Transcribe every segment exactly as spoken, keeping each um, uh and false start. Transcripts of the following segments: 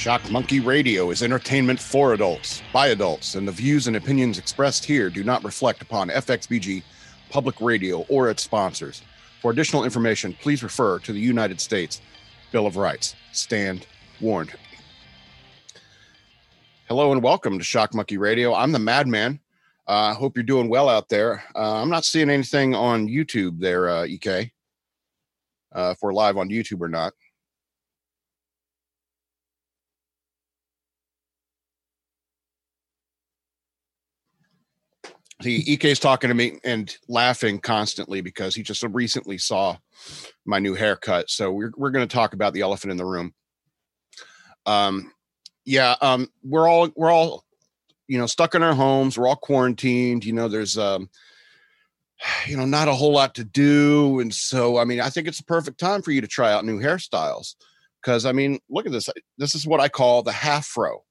Shock Monkey Radio is entertainment for adults, by adults, and the views and opinions expressed here do not reflect upon F X B G Public Radio or its sponsors. For additional information, please refer to the United States Bill of Rights. Stand warned. Hello and welcome to Shock Monkey Radio. I'm the Madman. I uh, hope you're doing well out there. Uh, I'm not seeing anything on YouTube there, uh, E K, uh, if we're live on YouTube or not. The E K's talking to me and laughing constantly because he just recently saw my new haircut. So we're we're going to talk about the elephant in the room. Um, yeah, um, we're all we're all you know stuck in our homes. We're all quarantined. You know, there's um, you know not a whole lot to do, and so I mean, I think it's the perfect time for you to try out new hairstyles because I mean, look at this. This is what I call the half fro,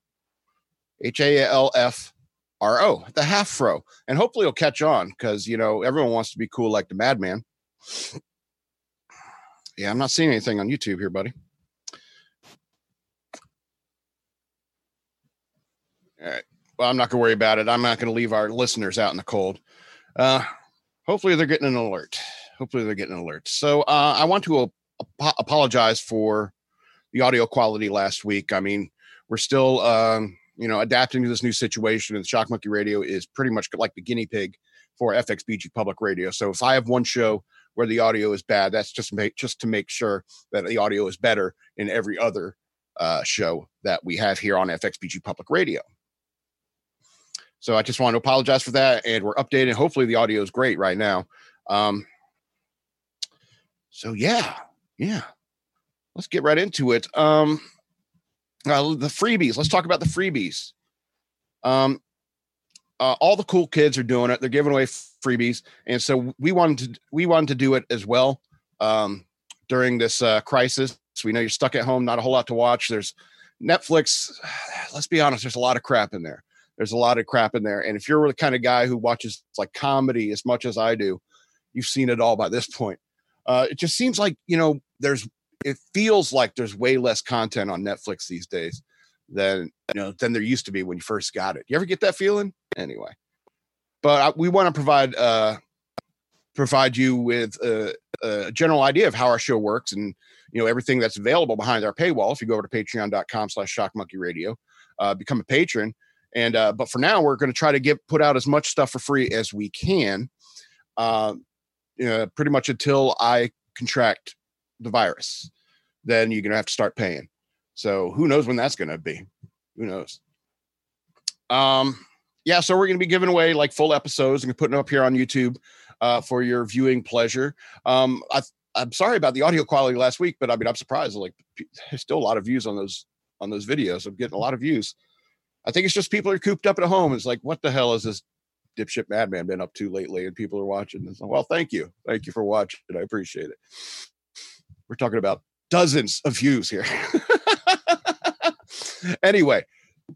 H A L F. R O, the half fro, and hopefully it'll catch on because, you know, everyone wants to be cool like the Madman. Yeah, I'm not seeing anything on YouTube here, buddy. All right. Well, I'm not going to worry about it. I'm not going to leave our listeners out in the cold. Uh, hopefully they're getting an alert. Hopefully they're getting an alert. So uh, I want to ap- apologize for the audio quality last week. I mean, we're still... Um, You know, adapting to this new situation, and the Shock Monkey Radio is pretty much like the guinea pig for F X B G Public Radio. So if I have one show where the audio is bad, that's just make, just to make sure that the audio is better in every other uh, show that we have here on F X B G Public Radio. So I just want to apologize for that, and we're updated. Hopefully the audio is great right now. Um, so yeah, yeah, let's get right into it. Um, Uh, the freebies. Let's talk about the freebies. Um, uh, all the cool kids are doing it. They're giving away freebies, and so we wanted to, we wanted to do it as well um, during this uh, crisis. So we know you're stuck at home, not a whole lot to watch. There's Netflix. Let's be honest. There's a lot of crap in there. There's a lot of crap in there, and if you're the kind of guy who watches like comedy as much as I do, you've seen it all by this point. Uh, it just seems like you know there's. It feels like there's way less content on Netflix these days than you know than there used to be when you first got it. You ever get that feeling? Anyway, but I, we want to provide uh, provide you with a, a general idea of how our show works and you know everything that's available behind our paywall. If you go over to patreon dot com slash shock monkey radio, uh, become a patron. And uh, but for now, we're going to try to get put out as much stuff for free as we can, uh, you know, pretty much until I contract the virus, then you're going to have to start paying. So who knows when that's going to be, who knows? Um, yeah. So we're going to be giving away like full episodes and putting them up here on YouTube uh, for your viewing pleasure. Um, I, I'm sorry about the audio quality last week, but I mean, I'm surprised like there's still a lot of views on those, on those videos. I'm getting a lot of views. I think it's just people are cooped up at home. It's like, what the hell is this dipshit madman been up to lately? And people are watching this. Well, thank you. Thank you for watching. I appreciate it. We're talking about dozens of views here. Anyway,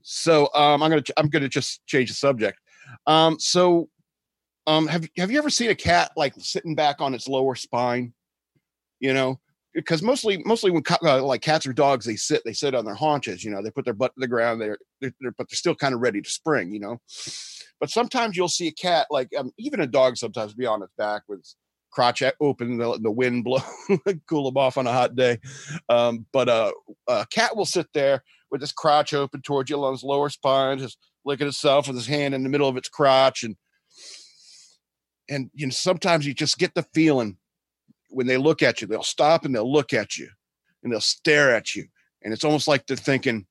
so um, I'm gonna I'm gonna just change the subject. Um, so, um, have have you ever seen a cat like sitting back on its lower spine? You know, because mostly mostly when uh, like cats or dogs, they sit they sit on their haunches. You know, they put their butt to the ground. They're, they're, they're but they're still kind of ready to spring. You know, but sometimes you'll see a cat like um, even a dog sometimes be on its back with crotch open, the, the wind blow, cool them off on a hot day. Um, but uh, a cat will sit there with his crotch open towards you along his lower spine, just licking itself with his hand in the middle of its crotch. And, and you know, sometimes you just get the feeling when they look at you, they'll stop and they'll look at you and they'll stare at you. And it's almost like they're thinking,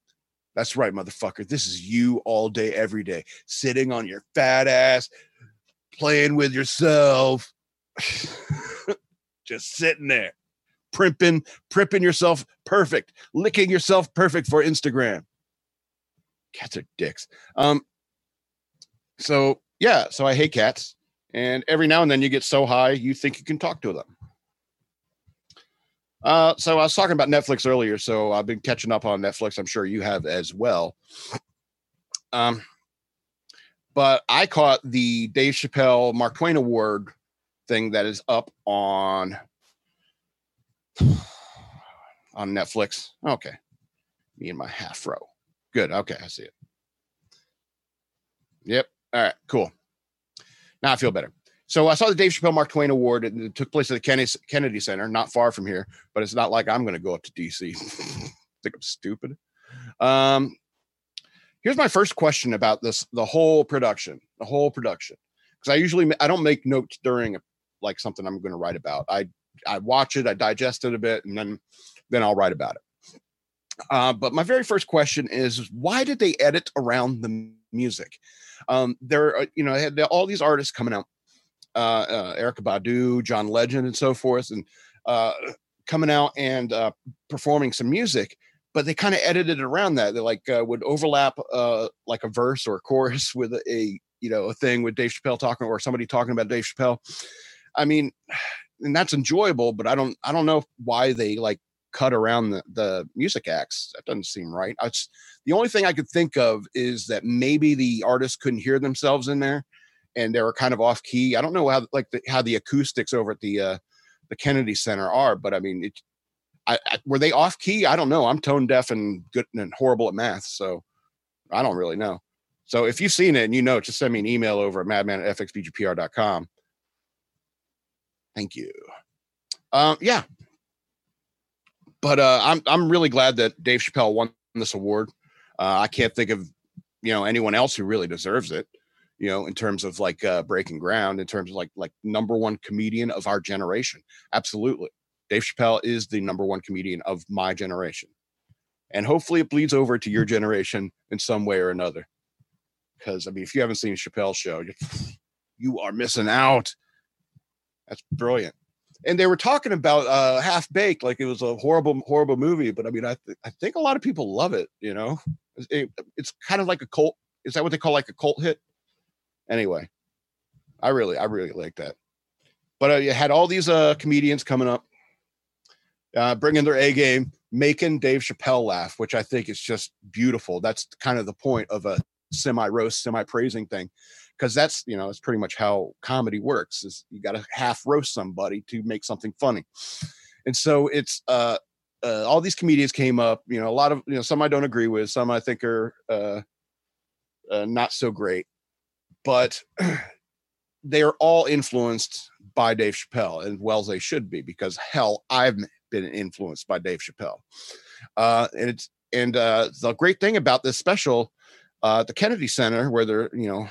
that's right, motherfucker. This is you all day, every day, sitting on your fat ass, playing with yourself. Just sitting there, primping, primping yourself perfect, licking yourself perfect for Instagram. Cats are dicks. Um. So yeah, so I hate cats, and every now and then you get so high you think you can talk to them. Uh, so I was talking about Netflix earlier, so I've been catching up on Netflix. I'm sure you have as well. Um, but I caught the Dave Chappelle Mark Twain Award thing that is up on on Netflix. Okay, me and my half row. Good. Okay, I see it. Yep. All right, cool. Now I feel better. So I saw the Dave Chappelle Mark Twain Award. It took place at the Kennedy Center, not far from here, but it's not like I'm going to go up to D C. I think I'm stupid. Um, here's my first question about this, the whole production, the whole production. Because I usually, I don't make notes during like something I'm going to write about. I I watch it, I digest it a bit, and then, then I'll write about it. Uh, but my very first question is, why did they edit around the music? Um, there are, you know, I had all these artists coming out, uh, uh, Erykah Badu, John Legend, and so forth, and uh, coming out and uh, performing some music, but they kind of edited around that. They like uh, would overlap uh, like a verse or a chorus with a, a, you know, a thing with Dave Chappelle talking or somebody talking about Dave Chappelle. I mean, and that's enjoyable, but I don't, I don't know why they like cut around the, the music acts. That doesn't seem right. I just, the only thing I could think of is that maybe the artists couldn't hear themselves in there and they were kind of off key. I don't know how, like the, how the acoustics over at the, uh, the Kennedy Center are, but I mean, it, I, I, were they off key? I don't know. I'm tone deaf and good and horrible at math. So I don't really know. So if you've seen it and you know, just send me an email over at madman at f x b g p r dot com. Thank you. Um, yeah. But uh, I'm I'm really glad that Dave Chappelle won this award. Uh, I can't think of, you know, anyone else who really deserves it, you know, in terms of like uh, breaking ground, in terms of like like number one comedian of our generation. Absolutely. Dave Chappelle is the number one comedian of my generation. And hopefully it bleeds over to your generation in some way or another. Because, I mean, if you haven't seen Chappelle's Show, you are missing out. That's brilliant. And they were talking about uh, Half Baked, like it was a horrible, horrible movie. But I mean, I, th- I think a lot of people love it. You know, it, it's kind of like a cult. Is that what they call like a cult hit? Anyway, I really, I really like that. But uh, you had all these uh, comedians coming up, uh, bringing their A game, making Dave Chappelle laugh, which I think is just beautiful. That's kind of the point of a semi-roast, semi-praising thing. Because that's, you know, it's pretty much how comedy works, is you got to half roast somebody to make something funny. And so it's uh, uh, all these comedians came up, you know, a lot of, you know, some I don't agree with, some I think are uh, uh, not so great, but they are all influenced by Dave Chappelle, and well, they should be, because hell, I've been influenced by Dave Chappelle. Uh, and it's, and uh, the great thing about this special, uh, at the Kennedy Center, where they're, you know,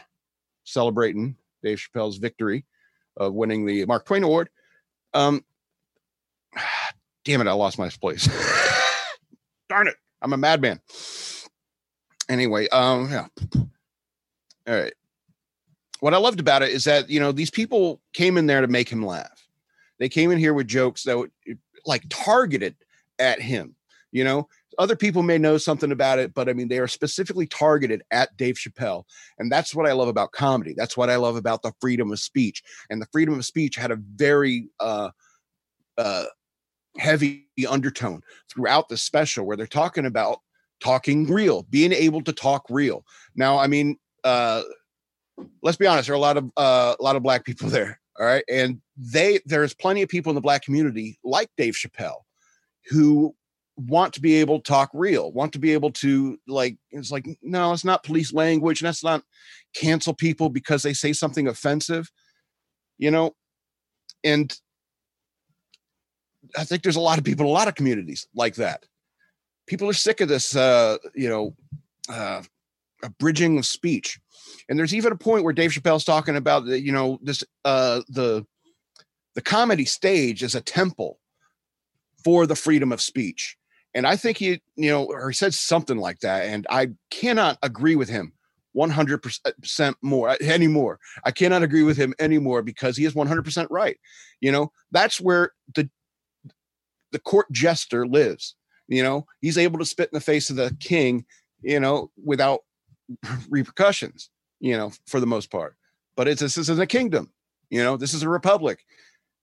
celebrating Dave Chappelle's victory of winning the Mark Twain Award. Um, damn it, I lost my place. Darn it, I'm a madman. Anyway, um, yeah. All right. What I loved about it is that, you know, these people came in there to make him laugh. They came in here with jokes that were like targeted at him. You know, other people may know something about it, but I mean, they are specifically targeted at Dave Chappelle. And that's what I love about comedy. That's what I love about the freedom of speech. And the freedom of speech had a very uh, uh, heavy undertone throughout the special, where they're talking about talking real, being able to talk real. Now, I mean, uh, let's be honest, there are a lot of uh, a lot of black people there. All right. And they there's plenty of people in the black community like Dave Chappelle who want to be able to talk real, want to be able to, like, it's like, no, it's not police language. And that's not cancel people because they say something offensive, you know? And I think there's a lot of people, a lot of communities like that. People are sick of this, uh, you know, uh, abridging of speech. And there's even a point where Dave Chappelle's talking about that, you know, this, uh, the, the comedy stage is a temple for the freedom of speech. And I think he, you know, or he said something like that, and I cannot agree with him one hundred percent more anymore. I cannot agree with him anymore because he is one hundred percent right. You know, that's where the the court jester lives. You know, he's able to spit in the face of the king, you know, without repercussions, you know, for the most part. But it's this isn't a kingdom, you know, this is a republic.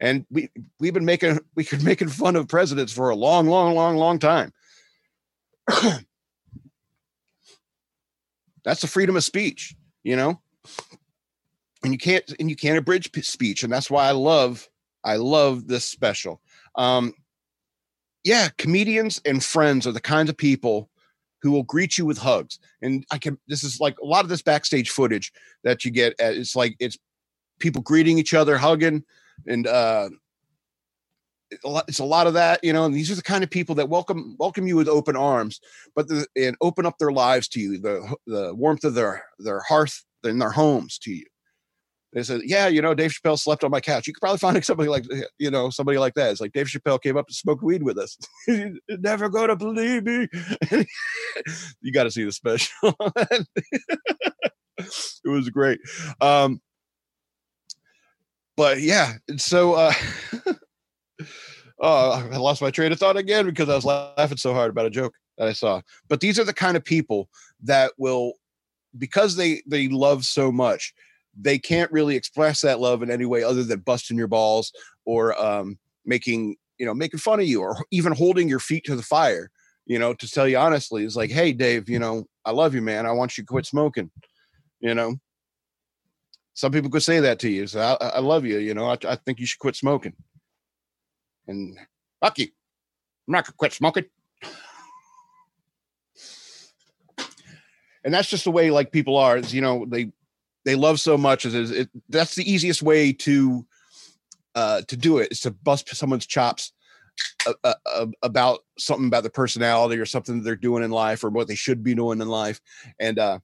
And we we've been making we could making fun of presidents for a long, long, long, long time. That's the freedom of speech, you know. And you can't and you can't abridge speech, and that's why I love I love this special. Um, yeah, comedians and friends are the kinds of people who will greet you with hugs. And I can, this is like a lot of this backstage footage that you get. At, it's like, it's people greeting each other, hugging, and uh, it's a lot of that, you know, and these are the kind of people that welcome, welcome you with open arms, but the, and open up their lives to you, the the warmth of their, their hearth and their homes to you. They said, yeah, you know, Dave Chappelle slept on my couch. You could probably find somebody like, you know, somebody like that. It's like Dave Chappelle came up and smoked weed with us. You're never going to believe me. You got to see the special. It was great. Um, but yeah, so uh, oh, I lost my train of thought again because I was laughing so hard about a joke that I saw. But these are the kind of people that will, because they they love so much, they can't really express that love in any way other than busting your balls or um, making, you know, making fun of you, or even holding your feet to the fire, you know, to tell you honestly, it's like, hey, Dave, you know, I love you, man. I want you to quit smoking. You know, some people could say that to you. So I, I love you. You know, I, I think you should quit smoking. And fuck you. I'm not going to quit smoking. And that's just the way like people are, is, you know, they, They love so much is it, it, that's the easiest way to uh, to do it, is to bust someone's chops a, a, a, about something about their personality or something that they're doing in life or what they should be doing in life. And, uh,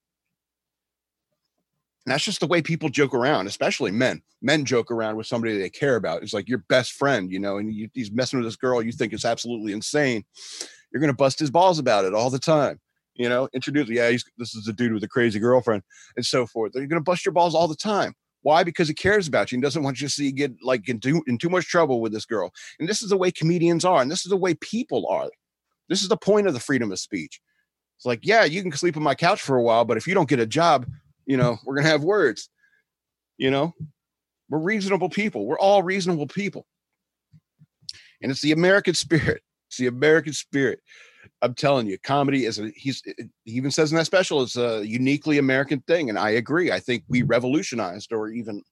and that's just the way people joke around, especially men. Men joke around with somebody they care about. It's like your best friend, you know, and you, he's messing with this girl you think is absolutely insane. You're going to bust his balls about it all the time. You know, introduce, yeah, he's, this is the dude with a crazy girlfriend and so forth. They're going to bust your balls all the time. Why? Because he cares about you and doesn't want you to see you get like in too, in too much trouble with this girl. And this is the way comedians are. And this is the way people are. This is the point of the freedom of speech. It's like, yeah, you can sleep on my couch for a while, but if you don't get a job, you know, we're going to have words. You know, we're reasonable people. We're all reasonable people. And it's the American spirit. It's the American spirit. I'm telling you, comedy is a, he's, he even says in that special, it's a uniquely American thing. And I agree. I think we revolutionized, or even,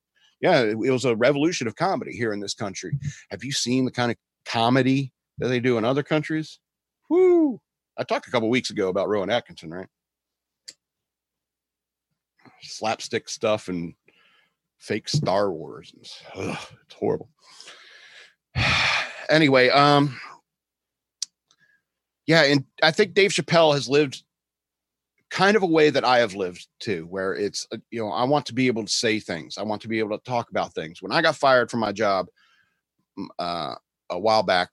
yeah, it, it was a revolution of comedy here in this country. Have you seen the kind of comedy that they do in other countries? Woo. I talked a couple weeks ago about Rowan Atkinson, right? Slapstick stuff and fake Star Wars. Ugh, it's horrible. Anyway, um, yeah, and I think Dave Chappelle has lived kind of a way that I have lived too, where it's, you know, I want to be able to say things. I want to be able to talk about things. When I got fired from my job uh, a while back,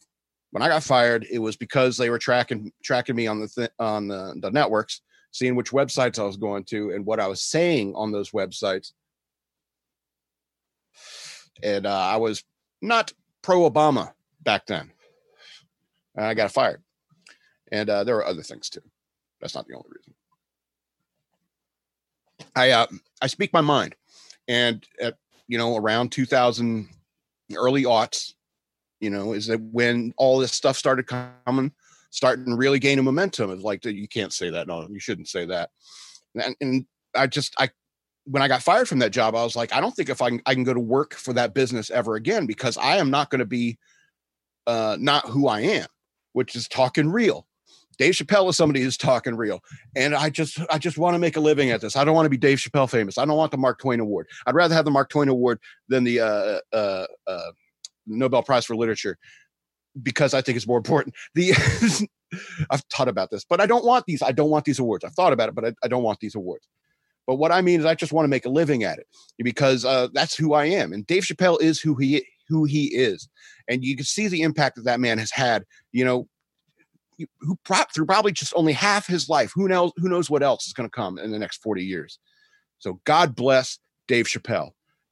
when I got fired, it was because they were tracking tracking me on the th- on the, the networks, seeing which websites I was going to and what I was saying on those websites. And uh, I was not pro-Obama back then. And I got fired. And uh, there are other things too. That's not the only reason. I uh, I speak my mind, and at, you know, around two thousand, early aughts, you know, is that when all this stuff started coming, starting really gaining momentum. It's like, you can't say that. No, you shouldn't say that. And, and I just I when I got fired from that job, I was like, I don't think if I can, I can go to work for that business ever again, because I am not going to be uh, not who I am, which is talking real. Dave Chappelle is somebody who's talking real. And I just I just want to make a living at this. I don't want to be Dave Chappelle famous. I don't want the Mark Twain Award. I'd rather have the Mark Twain Award than the uh, uh, uh, Nobel Prize for Literature, because I think it's more important. The I've thought about this, but I don't want these. I don't want these awards. I've thought about it, but I, I don't want these awards. But what I mean is I just want to make a living at it, because uh, that's who I am. And Dave Chappelle is who he who he is. And you can see the impact that that man has had, you know, who prop through probably just only half his life. Who knows, who knows what else is going to come in the next forty years. So God bless Dave Chappelle.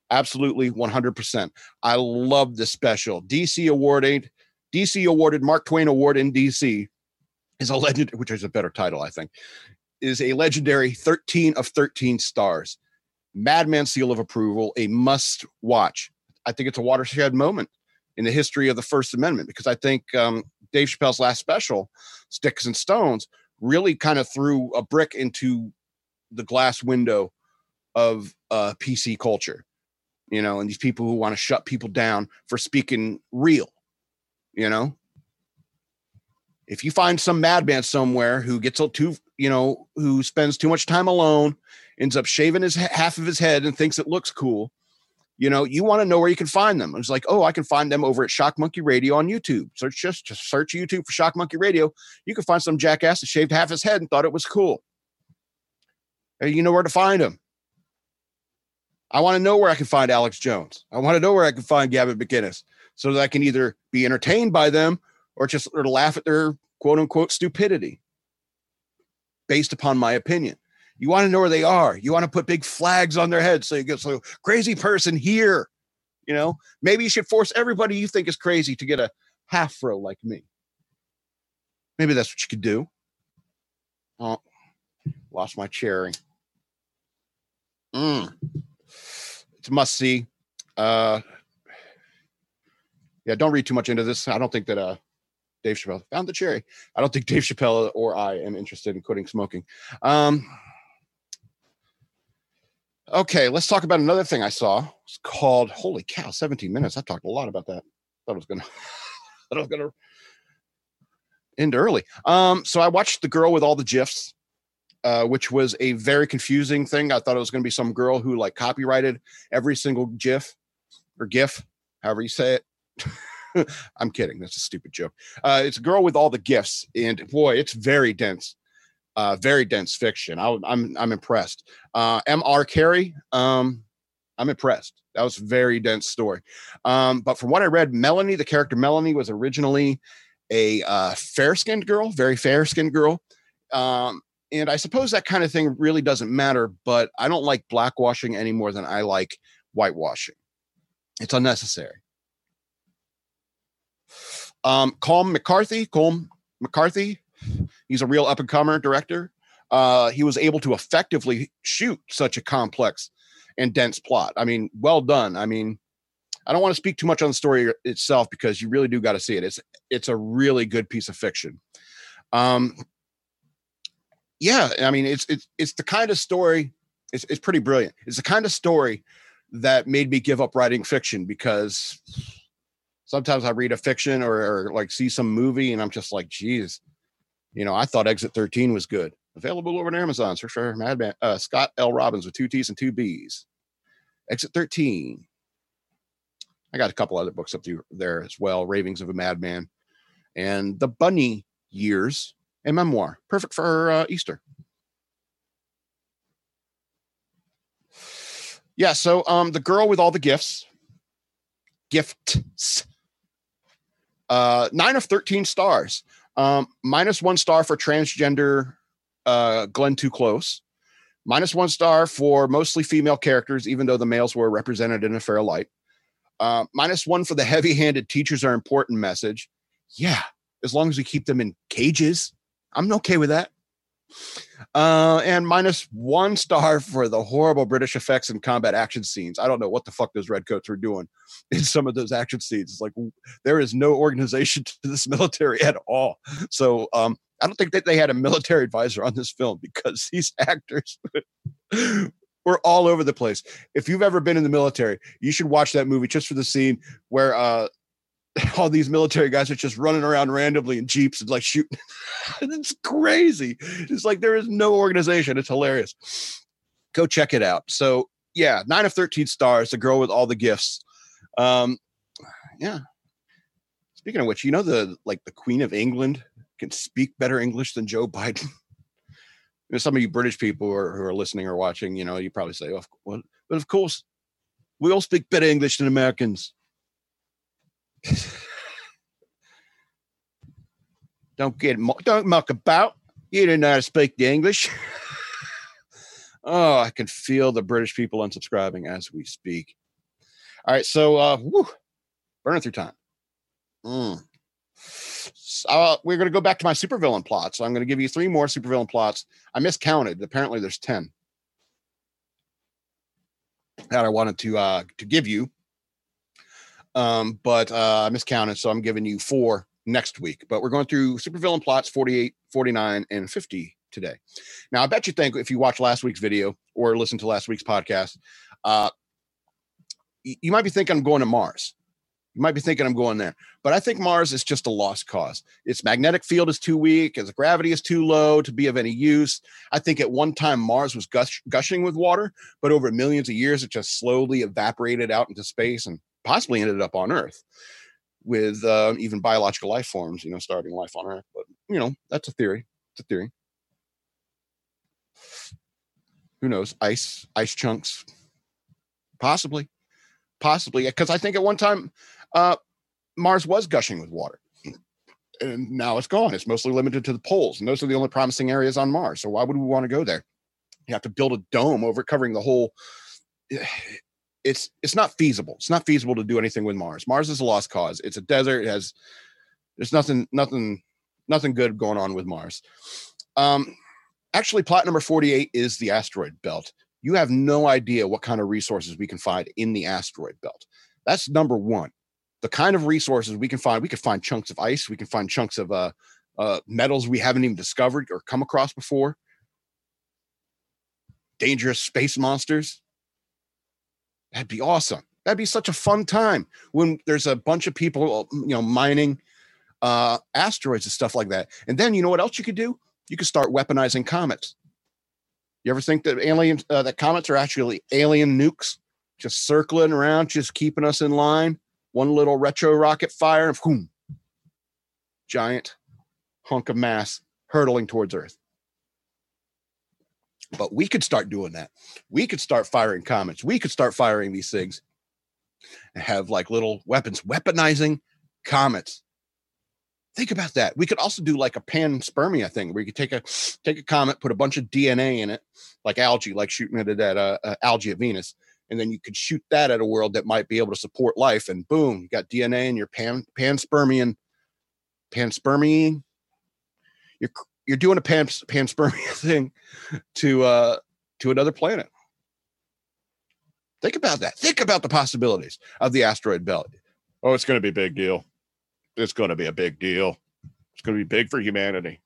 Absolutely. one hundred percent. I love this special. D C awarded, D C awarded Mark Twain Award in D C is a legend, which is a better title, I think, is a legendary thirteen of thirteen stars. Madman seal of approval, a must watch. I think it's a watershed moment in the history of the First Amendment, because I think, um, Dave Chappelle's last special, Sticks and Stones, really kind of threw a brick into the glass window of uh, P C culture, you know, and these people who want to shut people down for speaking real, you know. If you find some madman somewhere who gets too you know, who spends too much time alone, ends up shaving his half of his head and thinks it looks cool. You know, you want to know where you can find them. It's like, oh, I can find them over at Shock Monkey Radio on YouTube. Search just, just search YouTube for Shock Monkey Radio. You can find some jackass that shaved half his head and thought it was cool. You know where to find him. I want to know where I can find Alex Jones. I want to know where I can find Gavin McInnes so that I can either be entertained by them or just or laugh at their quote unquote stupidity based upon my opinion. You want to know where they are. You want to put big flags on their heads. So you get so crazy person here, you know, maybe you should force everybody you think is crazy to get a half row like me. Maybe that's what you could do. Oh, lost my cherry. Mm. It's a must see. Uh, yeah. Don't read too much into this. I don't think that, uh, Dave Chappelle found the cherry. I don't think Dave Chappelle or I am interested in quitting smoking. Um, Okay, let's talk about another thing I saw. It's called, holy cow, seventeen minutes. I talked a lot about that. Thought I was going to was gonna end early. Um, so I watched The Girl with All the Gifts, uh, which was a very confusing thing. I thought it was going to be some girl who like copyrighted every single GIF or GIF, however you say it. I'm kidding. That's a stupid joke. Uh, it's A Girl with All the Gifts. And boy, it's very dense. Uh, very dense fiction. I, I'm I'm impressed. Uh, M. R. Carey, um, I'm impressed. That was a very dense story. Um, but from what I read, Melanie, the character Melanie, was originally a uh, fair-skinned girl, very fair-skinned girl. Um, and I suppose that kind of thing really doesn't matter, but I don't like blackwashing any more than I like whitewashing. It's unnecessary. Um, Colm McCarthy, Colm McCarthy, he's a real up-and-comer director. Uh, he was able to effectively shoot such a complex and dense plot. I mean, well done. I mean, I don't want to speak too much on the story itself because you really do got to see it. It's it's a really good piece of fiction. Um, yeah, I mean, it's it's it's the kind of story. It's it's pretty brilliant. It's the kind of story that made me give up writing fiction because sometimes I read a fiction or, or like see some movie and I'm just like, geez. You know, I thought Exit thirteen was good. Available over on Amazon. Search for Madman, uh, Scott L. Robbins with two T's and two B's. Exit thirteen. I got a couple other books up there as well. Ravings of a Madman. And The Bunny Years, a memoir. Perfect for uh, Easter. Yeah, so um, The Girl with All the Gifts. Gifts. Uh, nine of thirteen stars. Um, minus one star for transgender uh, Glenn Too Close. Minus one star for mostly female characters, even though the males were represented in a fair light. Uh, minus one for the heavy-handed teachers are important message. Yeah, as long as we keep them in cages. I'm okay with that. Uh, and minus one star for the horrible British effects and combat action scenes. I don't know what the fuck those redcoats were doing in some of those action scenes. It's like, there is no organization to this military at all. So, um, I don't think that they had a military advisor on this film because these actors were all over the place. If you've ever been in the military, you should watch that movie just for the scene where, uh, all these military guys are just running around randomly in jeeps and like shooting. It's crazy. It's like there is no organization. It's hilarious. Go check it out. So yeah, nine of thirteen stars. The Girl with All the Gifts. Um, yeah. Speaking of which, you know the like the Queen of England can speak better English than Joe Biden. You know, some of you British people who are, who are listening or watching, you know, you probably say, "Oh, well, but of course, we all speak better English than Americans." Don't get don't muck about. You don't know how to speak the English. Oh, I can feel the British people unsubscribing as we speak. All right, so uh, whew, burning through time. Mm. So, uh, we're going to go back to my supervillain plots. So I'm going to give you three more supervillain plots. I miscounted. Apparently, there's ten that I wanted to uh, to give you. Um, but uh, I miscounted, so I'm giving you four next week. But we're going through supervillain plots forty-eight, forty-nine, and fifty today. Now, I bet you think if you watch last week's video or listen to last week's podcast, uh, you might be thinking I'm going to Mars. You might be thinking I'm going there, but I think Mars is just a lost cause. Its magnetic field is too weak, its gravity is too low to be of any use. I think at one time Mars was gush- gushing with water, but over millions of years, it just slowly evaporated out into space and possibly ended up on Earth with uh, even biological life forms, you know, starting life on Earth. But, you know, that's a theory. It's a theory. Who knows? Ice, ice chunks. Possibly. Possibly. Because I think at one time, Uh, Mars was gushing with water, and now it's gone. It's mostly limited to the poles, and those are the only promising areas on Mars. So why would we want to go there? You have to build a dome over covering the whole. It's it's not feasible. It's not feasible to do anything with Mars. Mars is a lost cause. It's a desert. It has there's nothing nothing nothing good going on with Mars. Um, actually, plot number forty-eight is the asteroid belt. You have no idea what kind of resources we can find in the asteroid belt. That's number one. The kind of resources we can find, we can find chunks of ice. We can find chunks of uh, uh, metals we haven't even discovered or come across before. Dangerous space monsters. That'd be awesome. That'd be such a fun time when there's a bunch of people, you know, mining uh, asteroids and stuff like that. And then you know what else you could do? You could start weaponizing comets. You ever think that aliens, uh, that comets are actually alien nukes just circling around, just keeping us in line? One little retro rocket fire, and whoom, giant hunk of mass hurtling towards Earth. But we could start doing that. We could start firing comets. We could start firing these things and have like little weapons, weaponizing comets. Think about that. We could also do like a panspermia thing where you could take a take a comet, put a bunch of D N A in it, like algae, like shooting it at uh, uh, algae at Venus. And then you could shoot that at a world that might be able to support life, and boom, you got D N A in your pan panspermian, panspermian. You're you're doing a pan panspermia thing to uh, to another planet. Think about that. Think about the possibilities of the asteroid belt. Oh, it's going to be a big deal. It's going to be a big deal. It's going to be big for humanity.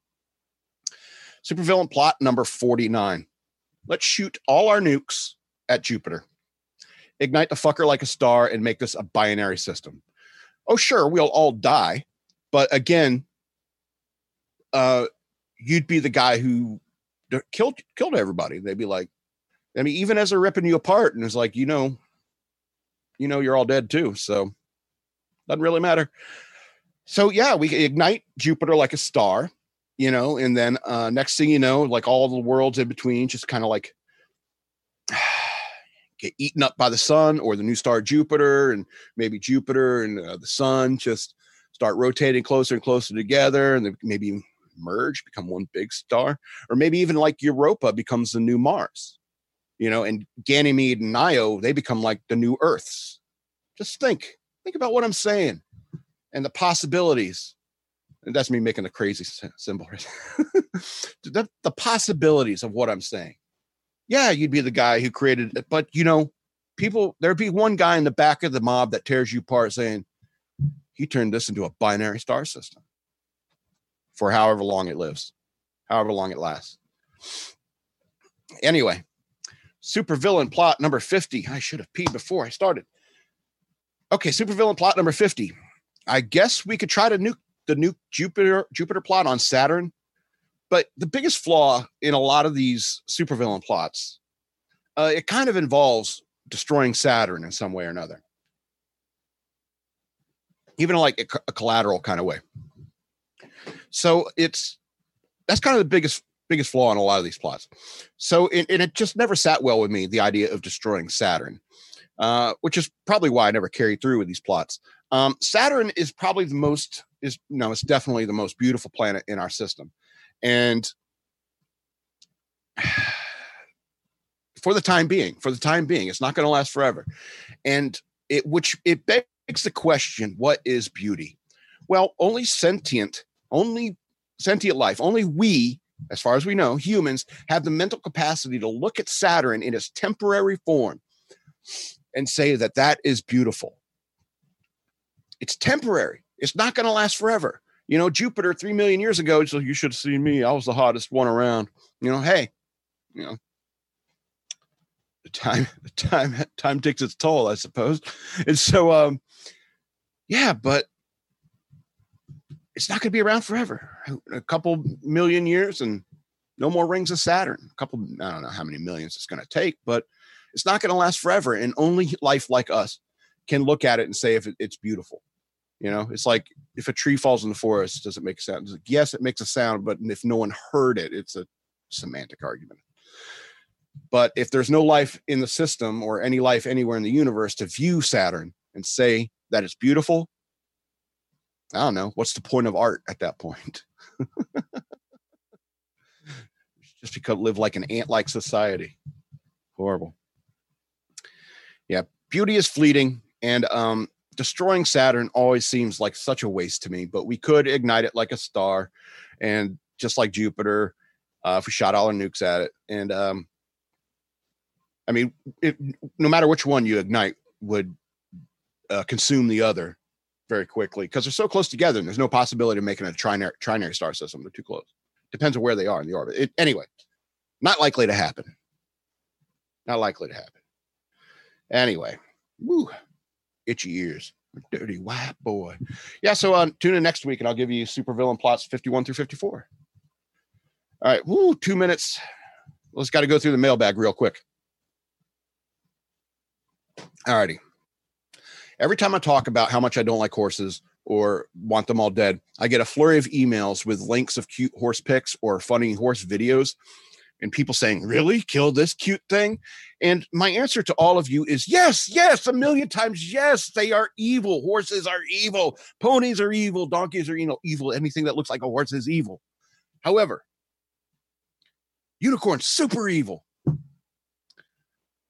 Supervillain plot number forty-nine. Let's shoot all our nukes at Jupiter. Ignite the fucker like a star and make this a binary system. Oh, sure, we'll all die. But again, uh, you'd be the guy who killed killed everybody. They'd be like, I mean, even as they're ripping you apart, and it's like, you know, you know, you're all dead too. So doesn't really matter. So yeah, we ignite Jupiter like a star, you know, and then uh, next thing you know, like all the worlds in between just kind of like get eaten up by the sun or the new star Jupiter, and maybe Jupiter and uh, the sun just start rotating closer and closer together, and they maybe merge, become one big star, or maybe even like Europa becomes the new Mars, you know, and Ganymede and Io, they become like the new Earths. Just think, think about what I'm saying and the possibilities. And that's me making the crazy symbol. the, the possibilities of what I'm saying. Yeah, you'd be the guy who created it. But, you know, people, there'd be one guy in the back of the mob that tears you apart saying, he turned this into a binary star system for however long it lives, however long it lasts. Anyway, supervillain plot number fifty. I should have peed before I started. Okay, supervillain plot number fifty. I guess we could try to nuke the nuke Jupiter, Jupiter plot on Saturn. But the biggest flaw in a lot of these supervillain plots, uh, it kind of involves destroying Saturn in some way or another. Even like a, a collateral kind of way. So it's, that's kind of the biggest, biggest flaw in a lot of these plots. So, it, and it just never sat well with me, the idea of destroying Saturn, uh, which is probably why I never carried through with these plots. Um, Saturn is probably the most, is no, it's definitely the most beautiful planet in our system. And for the time being, for the time being, it's not going to last forever. And it, which it begs the question, what is beauty? Well, only sentient, only sentient life, only we, as far as we know, humans have the mental capacity to look at Saturn in its temporary form and say that that is beautiful. It's temporary. It's not going to last forever. You know, Jupiter three million years ago, so you should have seen me. I was the hottest one around. You know, hey, you know, the time, the time, time takes its toll, I suppose. And so, um, yeah, but it's not going to be around forever. A couple million years and no more rings of Saturn. A couple, I don't know how many millions it's going to take, but it's not going to last forever. And only life like us can look at it and say if it's beautiful. You know, it's like if a tree falls in the forest, does it make a sound? Like, yes, it makes a sound, but if no one heard it, it's a semantic argument. But if there's no life in the system or any life anywhere in the universe to view Saturn and say that it's beautiful, I don't know. What's the point of art at that point? Just because live like an ant-like society. Horrible. Yeah, beauty is fleeting, and um, destroying Saturn always seems like such a waste to me, but we could ignite it like a star, and just like Jupiter, uh, if we shot all our nukes at it. And um, I mean, it, no matter which one you ignite would uh, consume the other very quickly because they're so close together, and there's no possibility of making a trinary, trinary star system. They're too close. Depends on where they are in the orbit. It, anyway, not likely to happen. Not likely to happen. Anyway, woo, itchy ears. Dirty white boy. Yeah, so uh, tune in next week, and I'll give you supervillain plots fifty-one through fifty-four. All right, woo, two minutes. Let's got to go through the mailbag real quick. All righty. Every time I talk about how much I don't like horses, or want them all dead, I get a flurry of emails with links of cute horse pics or funny horse videos and people saying, really? Kill this cute thing? And my answer to all of you is yes, yes, a million times yes, they are evil. Horses are evil. Ponies are evil. Donkeys are, you know, evil. Anything that looks like a horse is evil. However, unicorns, super evil.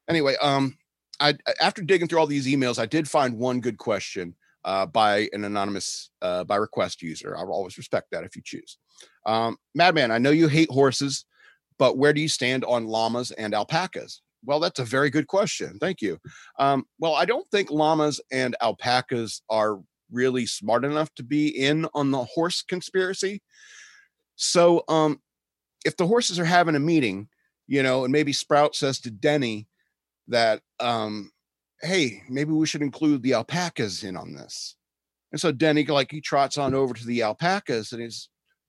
Anyway, um, I after digging through all these emails, I did find one good question. Uh, by an anonymous, uh, by request user. I'll always respect that if you choose. Um, Madman, I know you hate horses, but where do you stand on llamas and alpacas? Well, that's a very good question. Thank you. Um, well, I don't think llamas and alpacas are really smart enough to be in on the horse conspiracy. So um, if the horses are having a meeting, you know, and maybe Sprout says to Denny that, um, hey, maybe we should include the alpacas in on this. And so Denny, like, he trots on over to the alpacas and he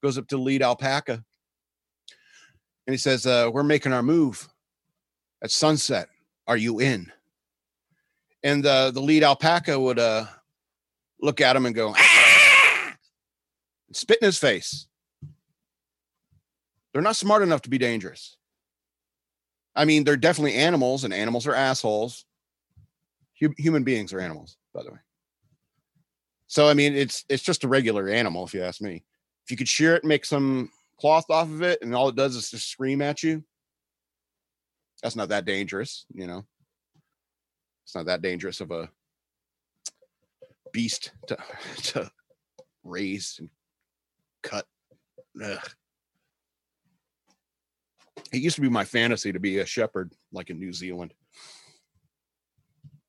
goes up to lead alpaca. And he says, uh, we're making our move at sunset. Are you in? And uh, the lead alpaca would uh, look at him and go, ah! And spit in his face. They're not smart enough to be dangerous. I mean, they're definitely animals, and animals are assholes. Human beings are animals, by the way. So, I mean, it's it's just a regular animal, if you ask me. If you could shear it, make some cloth off of it, and all it does is just scream at you, that's not that dangerous, you know. It's not that dangerous of a beast to, to raise and cut. Ugh. It used to be my fantasy to be a shepherd, like in New Zealand.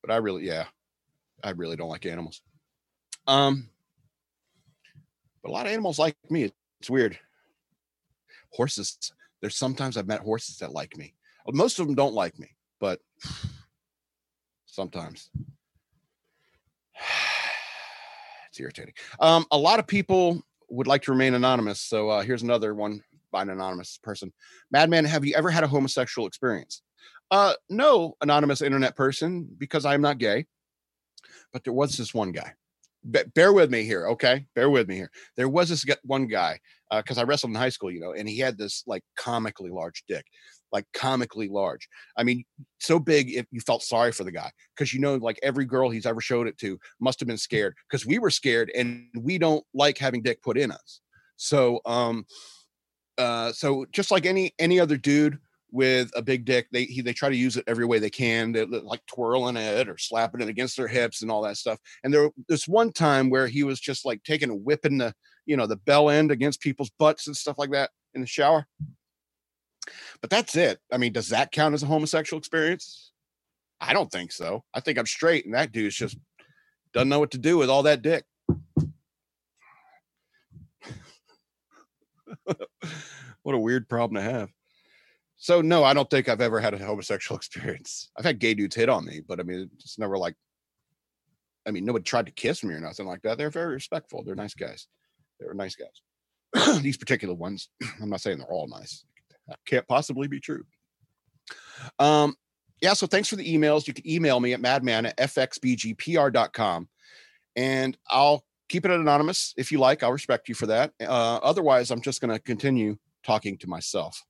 But I really, yeah, I really don't like animals. Um, but a lot of animals like me. It's weird. Horses, there's sometimes I've met horses that like me. Most of them don't like me, but sometimes it's irritating. Um, a lot of people would like to remain anonymous. So uh, here's another one by an anonymous person. Madman, have you ever had a homosexual experience? Uh, no, anonymous internet person, because I'm not gay, but there was this one guy. Be- bear with me here, okay? Bear with me here. There was this one guy, uh, because I wrestled in high school, you know, and he had this, like, comically large dick, like, comically large. I mean, so big if you felt sorry for the guy, because, you know, like, every girl he's ever showed it to must have been scared, because we were scared, and we don't like having dick put in us. So, um, uh, so just like any any other dude with a big dick, they he, they try to use it every way they can. They're like twirling it or slapping it against their hips and all that stuff. And there this one time where he was just like taking a whip in the, you know, the bell end against people's butts and stuff like that in the shower. But that's it. I mean, does that count as a homosexual experience? I don't think so. I think I'm straight, and that dude's just doesn't know what to do with all that dick. What a weird problem to have. So, no, I don't think I've ever had a homosexual experience. I've had gay dudes hit on me, but I mean, it's never like I mean, nobody tried to kiss me or nothing like that. They're very respectful. They're nice guys. They're nice guys. These particular ones, I'm not saying they're all nice. That can't possibly be true. Um, yeah, so thanks for the emails. You can email me at madman at f x b g p r dot com, and I'll keep it anonymous if you like. I'll respect you for that. Uh, otherwise, I'm just going to continue talking to myself.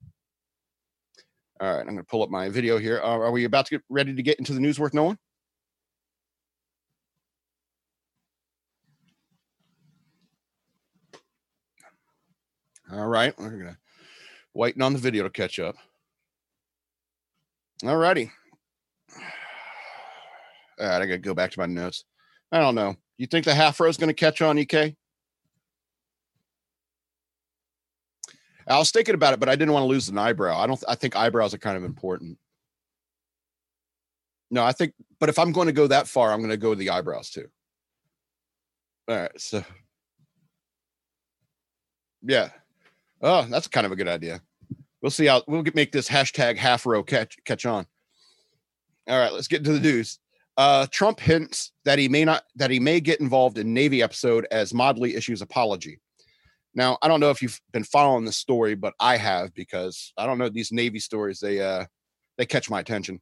All right, I'm going to pull up my video here. Uh, are we about to get ready to get into the news worth knowing? All right, we're going to waiting on the video to catch up. All righty. All right, I got to go back to my notes. I don't know. You think the half row is going to catch on, E K? I was thinking about it, but I didn't want to lose an eyebrow. I don't. I think eyebrows are kind of important. No, I think. But if I'm going to go that far, I'm going to go with the eyebrows too. All right. So. Yeah. Oh, that's kind of a good idea. We'll see how we'll get, make this hashtag half row catch catch on. All right. Let's get into the news. Uh, Trump hints that he may not that he may get involved in Navy episode as Modly issues apology. Now, I don't know if you've been following this story, but I have, because I don't know, these Navy stories, they uh, they catch my attention.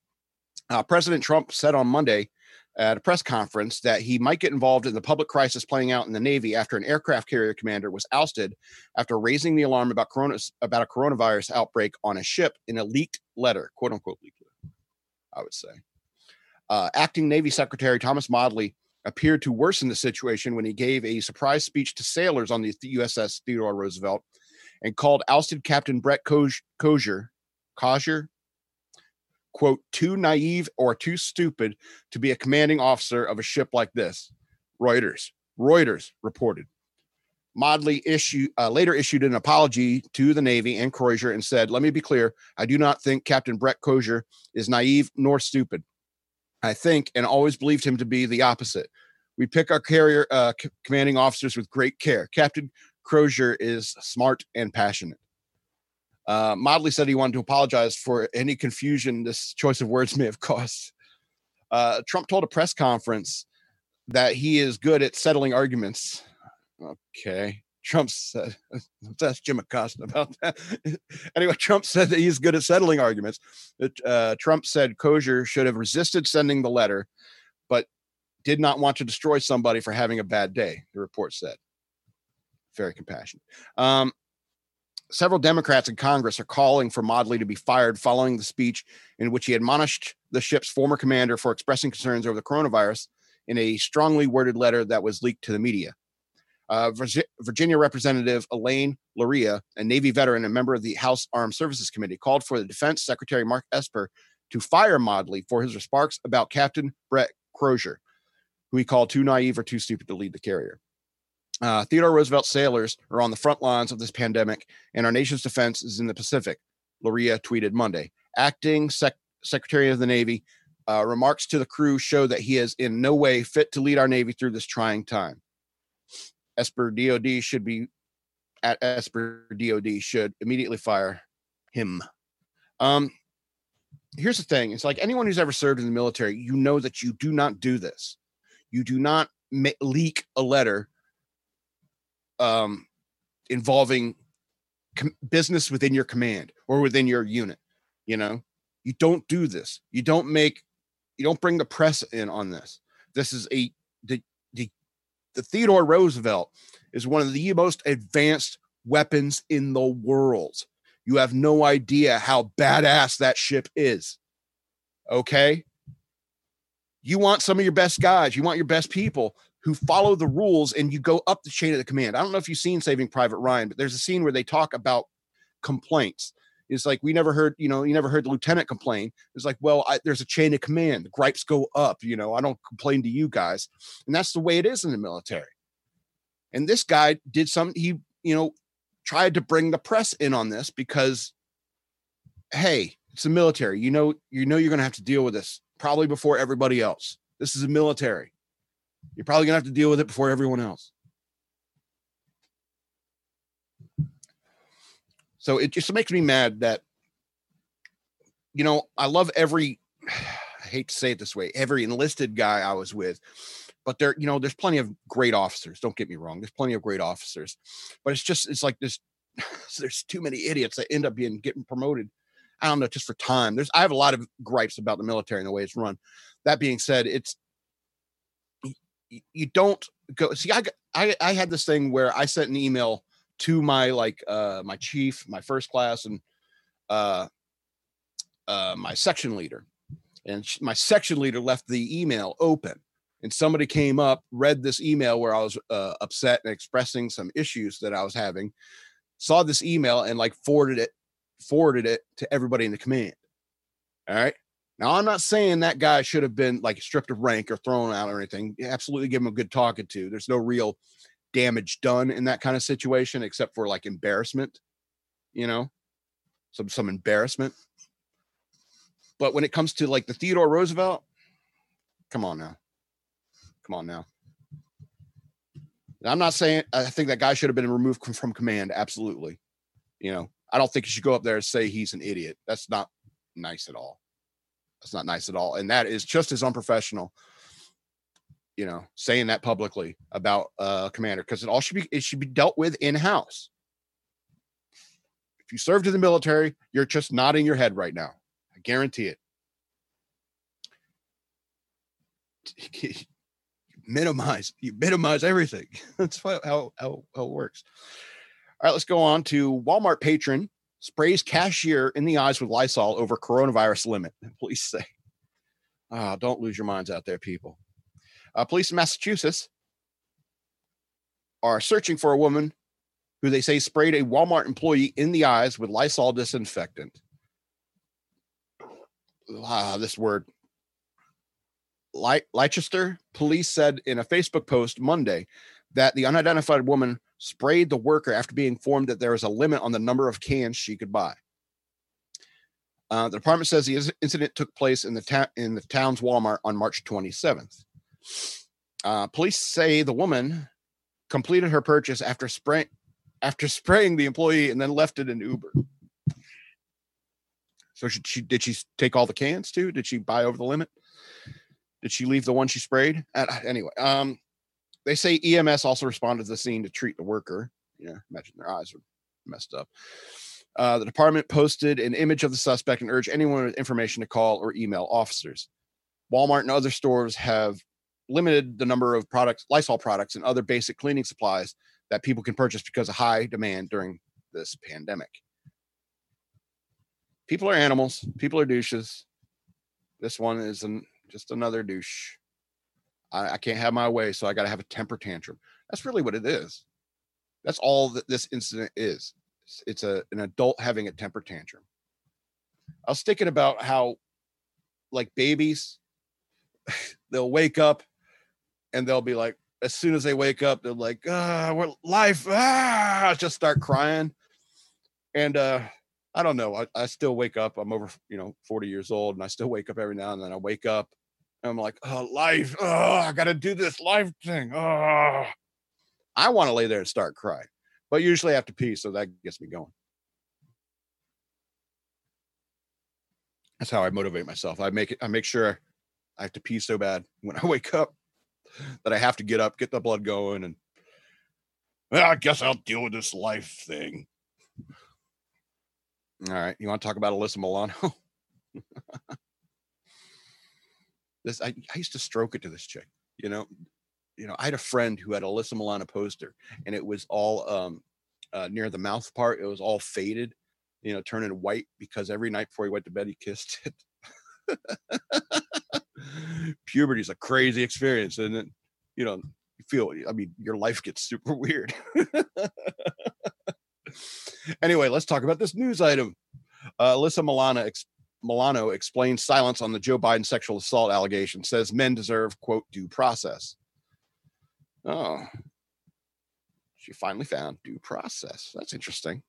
Uh, President Trump said on Monday at a press conference that he might get involved in the public crisis playing out in the Navy after an aircraft carrier commander was ousted after raising the alarm about, corona, about a coronavirus outbreak on a ship in a leaked letter, quote unquote leaked letter, I would say. Uh, Acting Navy Secretary Thomas Modly appeared to worsen the situation when he gave a surprise speech to sailors on the U S S Theodore Roosevelt and called ousted Captain Brett Crozier, Crozier, quote, too naive or too stupid to be a commanding officer of a ship like this, Reuters. Reuters reported. Modly issue, uh, later issued an apology to the Navy and Crozier and said, let me be clear, I do not think Captain Brett Crozier is naive nor stupid. I think, and always believed him to be the opposite. We pick our carrier uh, c- commanding officers with great care. Captain Crozier is smart and passionate. Uh, Modly said he wanted to apologize for any confusion this choice of words may have caused. Uh, Trump told a press conference that he is good at settling arguments. Okay. Trump said, let's ask Jim Acosta about that. Anyway, Trump said that he's good at settling arguments. Uh, Trump said Crozier should have resisted sending the letter, but did not want to destroy somebody for having a bad day, the report said. Very compassionate. Um, several Democrats in Congress are calling for Modly to be fired following the speech in which he admonished the ship's former commander for expressing concerns over the coronavirus in a strongly worded letter that was leaked to the media. Uh, Virginia Representative Elaine Luria, a Navy veteran and member of the House Armed Services Committee, called for the Defense Secretary Mark Esper to fire Modly for his remarks about Captain Brett Crozier, who he called too naive or too stupid to lead the carrier. Uh, Theodore Roosevelt sailors are on the front lines of this pandemic, and our nation's defense is in the Pacific, Luria tweeted Monday. Acting Sec- Secretary of the Navy uh, remarks to the crew show that he is in no way fit to lead our Navy through this trying time. Esper D O D should be at Esper D O D should immediately fire him. Um, here's the thing. It's like anyone who's ever served in the military, you know that you do not do this. You do not ma- leak a letter um, involving com- business within your command or within your unit. You know, you don't do this. You don't make, you don't bring the press in on this. This is a, the, The Theodore Roosevelt is one of the most advanced weapons in the world. You have no idea how badass that ship is. Okay? You want some of your best guys. You want your best people who follow the rules, and you go up the chain of the command. I don't know if you've seen Saving Private Ryan, but there's a scene where they talk about complaints. It's like, we never heard, you know, you never heard the lieutenant complain. It's like, well, I, there's a chain of command. The gripes go up. You know, I don't complain to you guys. And that's the way it is in the military. And this guy did some, he, you know, tried to bring the press in on this because, hey, it's the military. You know, you know, you're going to have to deal with this probably before everybody else. This is the military. You're probably going to have to deal with it before everyone else. So it just makes me mad that, you know, I love every, I hate to say it this way, every enlisted guy I was with But there, you know, there's plenty of great officers. Don't get me wrong. There's plenty of great officers, but it's just, it's like this, there's too many idiots that end up being getting promoted. I don't know, just for time. There's, I have a lot of gripes about the military and the way it's run. That being said, it's, you, you don't go, see, I, I, I had this thing where I sent an email to my, like, uh, my chief, my first class, and, uh, uh, my section leader, and she, my section leader left the email open. And somebody came up, read this email where I was uh, upset and expressing some issues that I was having, saw this email and like forwarded it, forwarded it to everybody in the command. All right. Now, I'm not saying that guy should have been like stripped of rank or thrown out or anything. Absolutely give him a good talking to. There's no real damage done in that kind of situation, except for like embarrassment, you know, some, some embarrassment. But when it comes to like the Theodore Roosevelt, come on now. Come on now. I'm not saying I think that guy should have been removed from command. Absolutely. You know, I don't think you should go up there and say he's an idiot. That's not nice at all. That's not nice at all. And that is just as unprofessional, you know, saying that publicly about a uh, commander, because it all should be, it should be dealt with in-house. If you served in the military, you're just nodding your head right now. I guarantee it. minimize you minimize everything. That's how, how how it works. All right, let's go on to Walmart patron sprays cashier in the eyes with Lysol over coronavirus limit, police say. Ah, oh, don't lose your minds out there, people. Uh, police in Massachusetts are searching for a woman who they say sprayed a Walmart employee in the eyes with Lysol disinfectant. Ah, this word. Leicester police said in a Facebook post Monday that the unidentified woman sprayed the worker after being informed that there was a limit on the number of cans she could buy. Uh, the department says the incident took place in the ta- in the town's Walmart on March twenty-seventh. Uh, police say the woman completed her purchase after spray- after spraying the employee and then left it in Uber. So she, she did she take all the cans too? Did she buy over the limit? Did she leave the one she sprayed? Anyway, um, they say E M S also responded to the scene to treat the worker. Yeah, imagine their eyes were messed up. Uh, the department posted an image of the suspect and urged anyone with information to call or email officers. Walmart and other stores have limited the number of products, Lysol products, and other basic cleaning supplies that people can purchase because of high demand during this pandemic. People are animals. People are douches. This one is an... just another douche. I, I can't have my way, so I got to have a temper tantrum. That's really what it is. That's all that this incident is. It's, it's a an adult having a temper tantrum. I was thinking about how, like babies, they'll wake up and they'll be like, as soon as they wake up, they're like, ah, we're life, ah, just start crying. And uh, I don't know. I, I still wake up. I'm over, you know, forty years old, and I still wake up every now and then. I wake up. I'm like, oh, life, oh, I got to do this life thing. Oh, I want to lay there and start crying, but usually I have to pee. So that gets me going. That's how I motivate myself. I make it, I make sure I have to pee so bad when I wake up that I have to get up, get the blood going. And well, I guess I'll deal with this life thing. All right. You want to talk about Alyssa Milano? this I, I used to stroke it to this chick, you know, you know, I had a friend who had Alyssa Milano poster, and it was all um, uh, near the mouth part. It was all faded, you know, turning white, because every night before he went to bed, he kissed it. Puberty's a crazy experience. And then, you know, you feel, I mean, your life gets super weird. Anyway, let's talk about this news item. Uh, Alyssa Milano, ex- Milano explains silence on the Joe Biden sexual assault allegation, says men deserve, quote, due process. Oh, she finally found due process. That's interesting.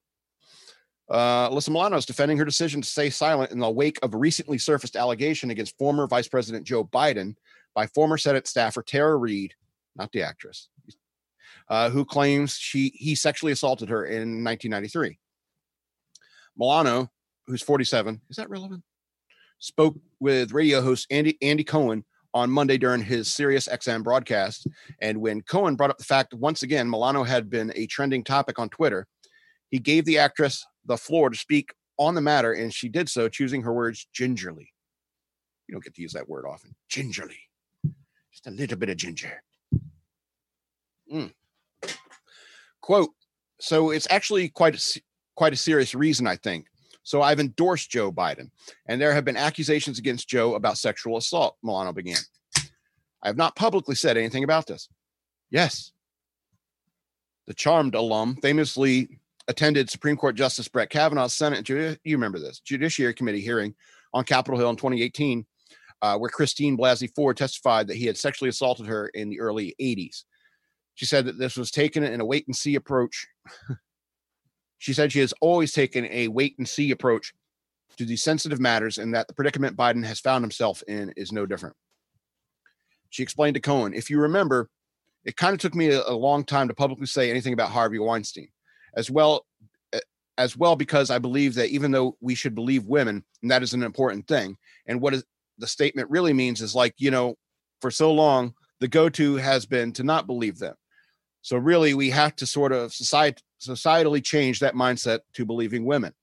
Uh, Alyssa Milano is defending her decision to stay silent in the wake of a recently surfaced allegation against former Vice President Joe Biden by former Senate staffer Tara Reid, not the actress, Uh, who claims she he sexually assaulted her in nineteen ninety-three. Milano, who's forty-seven, is that relevant? Spoke with radio host Andy Andy Cohen on Monday during his Sirius X M broadcast. And when Cohen brought up the fact, once again, Milano had been a trending topic on Twitter, he gave the actress the floor to speak on the matter, and she did so, choosing her words gingerly. You don't get to use that word often. Gingerly. Just a little bit of ginger. Mm. Quote, so it's actually quite a, quite a serious reason, I think. So I've endorsed Joe Biden, and there have been accusations against Joe about sexual assault, Milano began. I have not publicly said anything about this. Yes. The Charmed alum famously attended Supreme Court Justice Brett Kavanaugh's Senate, you remember this, Judiciary Committee hearing on Capitol Hill in twenty eighteen, uh, where Christine Blasey Ford testified that he had sexually assaulted her in the early eighties. She said that this was taken in a wait-and-see approach. She said she has always taken a wait-and-see approach to these sensitive matters, and that the predicament Biden has found himself in is no different. She explained to Cohen, if you remember, it kind of took me a, a long time to publicly say anything about Harvey Weinstein, as well as well because I believe that even though we should believe women, and that is an important thing, and what is, the statement really means is like, you know, for so long, the go-to has been to not believe them. So really, we have to sort of society, societally change that mindset to believing women.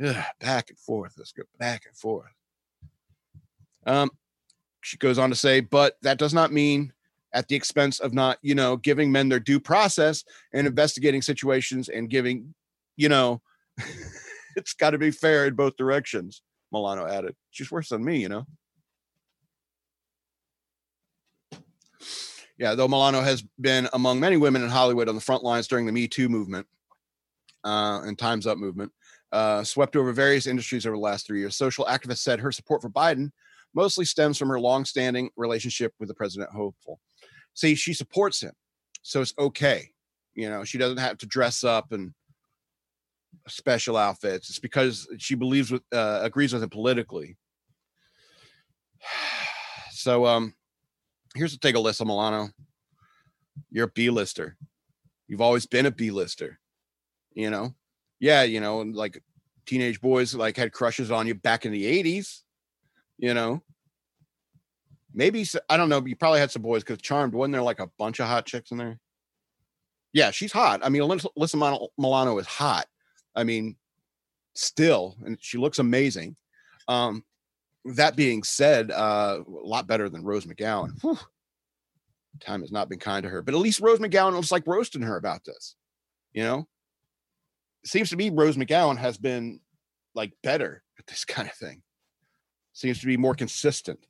Ugh, back and forth. Let's go back and forth. Um, she goes on to say, but that does not mean at the expense of not, you know, giving men their due process and investigating situations and giving, you know, it's got to be fair in both directions, Milano added. She's worse than me, you know. Yeah, though Milano has been among many women in Hollywood on the front lines during the Me Too movement uh, and Time's Up movement, uh, swept over various industries over the last three years. Social activists said her support for Biden mostly stems from her longstanding relationship with the president hopeful. See, she supports him, so it's okay. You know, she doesn't have to dress up in special outfits. It's because she believes with, uh, agrees with him politically. So, um. Here's the thing, Alyssa Milano. You're a B-lister. You've always been a B-lister. You know? Yeah, you know, and like teenage boys like had crushes on you back in the eighties. You know? Maybe, I don't know, you probably had some boys because Charmed, wasn't there like a bunch of hot chicks in there? Yeah, she's hot. I mean, Alyssa Milano is hot. I mean, still, and she looks amazing. Um, That being said, uh, a lot better than Rose McGowan. Whew. Time has not been kind to her, but at least Rose McGowan was like roasting her about this. You know, it seems to me Rose McGowan has been like better at this kind of thing. Seems to be more consistent.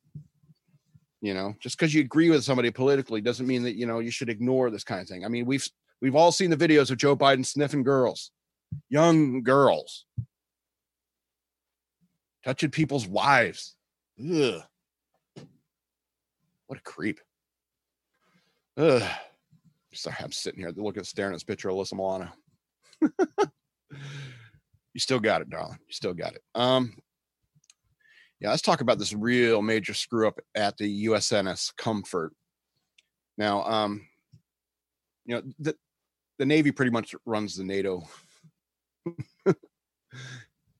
You know, just because you agree with somebody politically doesn't mean that, you know, you should ignore this kind of thing. I mean, we've we've all seen the videos of Joe Biden sniffing girls, young girls. Touching people's wives. Ugh. What a creep. Ugh. Sorry, I'm sitting here looking, staring at this picture of Alyssa Milano. You still got it, darling. You still got it. Um, yeah, let's talk about this real major screw up at the U S N S Comfort. Now, um, you know, the, the Navy pretty much runs the NATO,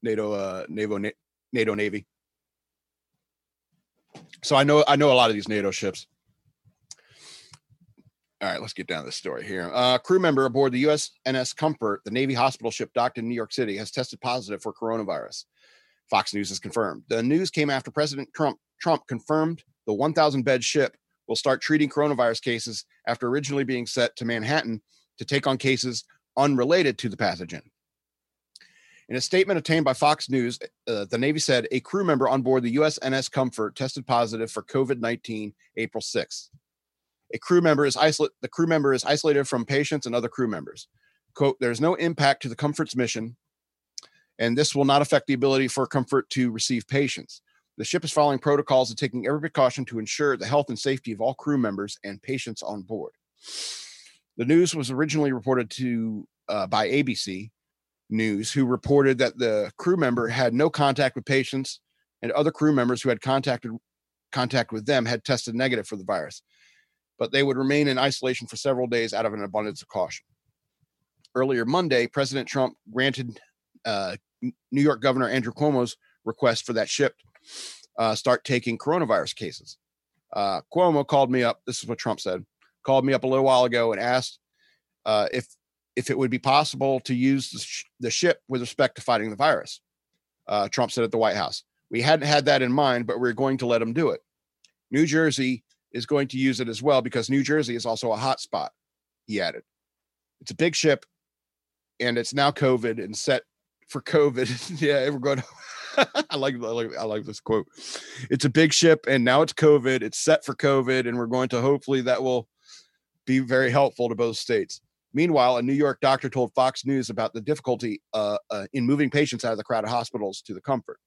NATO, uh, Navo, Na- NATO Navy. So I know I know a lot of these NATO ships. All right, let's get down to the story here. Uh, crew member aboard the U S N S Comfort, the Navy hospital ship docked in New York City, has tested positive for coronavirus. Fox News has confirmed. The news came after President Trump, Trump confirmed the one thousand bed ship will start treating coronavirus cases after originally being set to Manhattan to take on cases unrelated to the pathogen. In a statement obtained by Fox News, uh, the Navy said a crew member on board the U S N S Comfort tested positive for covid nineteen April sixth. A crew member is isolate. The crew member is isolated from patients and other crew members. Quote, there's no impact to the Comfort's mission, and this will not affect the ability for Comfort to receive patients. The ship is following protocols and taking every precaution to ensure the health and safety of all crew members and patients on board. The news was originally reported to uh, by A B C News, who reported that the crew member had no contact with patients, and other crew members who had contacted contact with them had tested negative for the virus, but they would remain in isolation for several days out of an abundance of caution. Earlier Monday, President Trump granted uh, New York Governor Andrew Cuomo's request for that ship uh, start taking coronavirus cases. Uh, Cuomo called me up. This is what Trump said. Called me up a little while ago and asked uh, if if it would be possible to use the, sh- the ship with respect to fighting the virus. Uh, Trump said at the White House, we hadn't had that in mind, but we're going to let them do it. New Jersey is going to use it as well because New Jersey is also a hot spot, he added. It's a big ship, and it's now COVID and set for COVID. Yeah, we're going to. I like, I like I like this quote. It's a big ship and now it's COVID. It's set for COVID, and we're going to hopefully that will be very helpful to both states. Meanwhile, a New York doctor told Fox News about the difficulty uh, uh, in moving patients out of the crowded hospitals to the Comfort.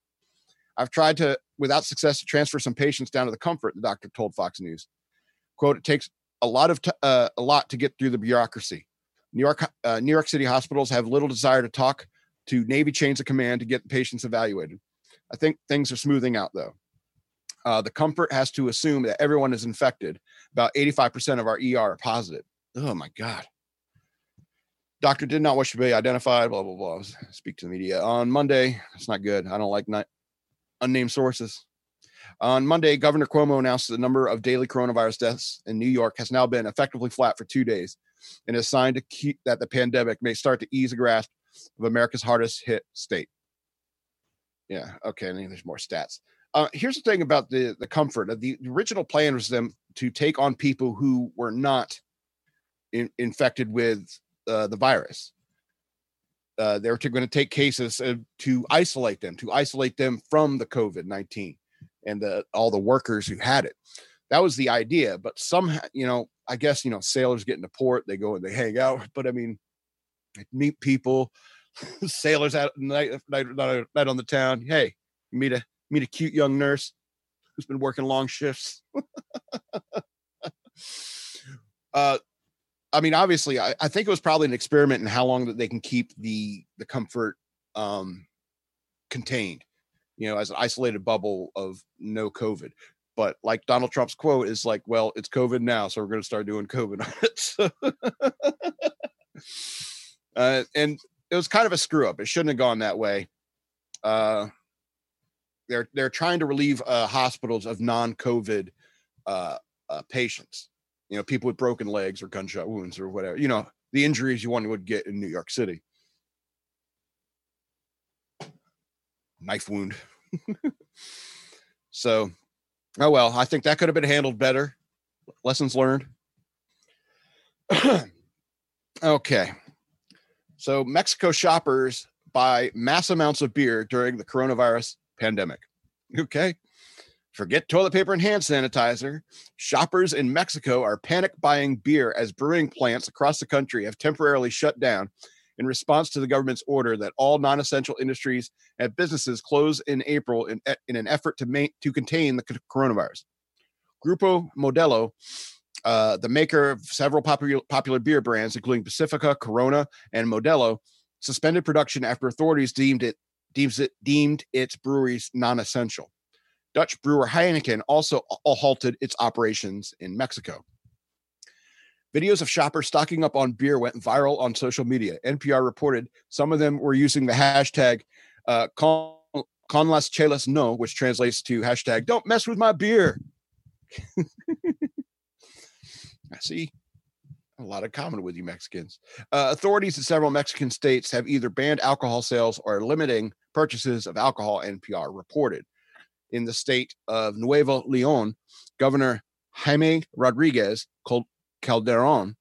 I've tried to, without success, to transfer some patients down to the Comfort, the doctor told Fox News. Quote, it takes a lot of t- uh, a lot to get through the bureaucracy. New York, uh, New York City hospitals have little desire to talk to Navy chains of command to get patients evaluated. I think things are smoothing out, though. Uh, the Comfort has to assume that everyone is infected. About eighty-five percent of our E R are positive. Oh, my God. Doctor did not wish to be identified, blah, blah, blah. Speak to the media. On Monday, that's not good. I don't like not, unnamed sources. On Monday, Governor Cuomo announced the number of daily coronavirus deaths in New York has now been effectively flat for two days and is a sign to keep that the pandemic may start to ease a grasp of America's hardest hit state. Yeah. Okay. And then there's more stats. Uh, here's the thing about the, the Comfort. The original plan was them to take on people who were not in, infected with uh, the virus. Uh, they were going to take cases uh, to isolate them, to isolate them from the COVID nineteen and the, all the workers who had it. That was the idea. But somehow, you know, I guess, you know, sailors get into port, they go and they hang out. But I mean, meet people, sailors out night, night, night on the town. Hey, meet a meet a cute young nurse who's been working long shifts. uh, I mean, obviously, I, I think it was probably an experiment in how long that they can keep the the Comfort um, contained, you know, as an isolated bubble of no COVID. But like Donald Trump's quote is like, well, it's COVID now, so we're going to start doing COVID on it. So Uh, and it was kind of a screw up. It shouldn't have gone that way. Uh, they're they're trying to relieve uh, hospitals of non-COVID uh, uh, patients. You know, people with broken legs or gunshot wounds or whatever. You know, the injuries you one would get in New York City. Knife wound. So, oh well. I think that could have been handled better. Lessons learned. Okay. So Mexico shoppers buy mass amounts of beer during the coronavirus pandemic. Okay. Forget toilet paper and hand sanitizer. Shoppers in Mexico are panic buying beer as brewing plants across the country have temporarily shut down in response to the government's order that all non-essential industries and businesses close in April in, in an effort to ma- to contain the coronavirus. Grupo Modelo, Uh, the maker of several popular, popular beer brands, including Pacifica, Corona, and Modelo, suspended production after authorities deemed it deems it deemed its breweries non-essential. Dutch brewer Heineken also halted its operations in Mexico. Videos of shoppers stocking up on beer went viral on social media. N P R reported some of them were using the hashtag uh, con, con las chelas no, which translates to hashtag don't mess with my beer. I see a lot in common with you Mexicans. Uh, authorities in several Mexican states have either banned alcohol sales or are limiting purchases of alcohol, N P R reported. In the state of Nuevo León, Governor Jaime Rodriguez Calderón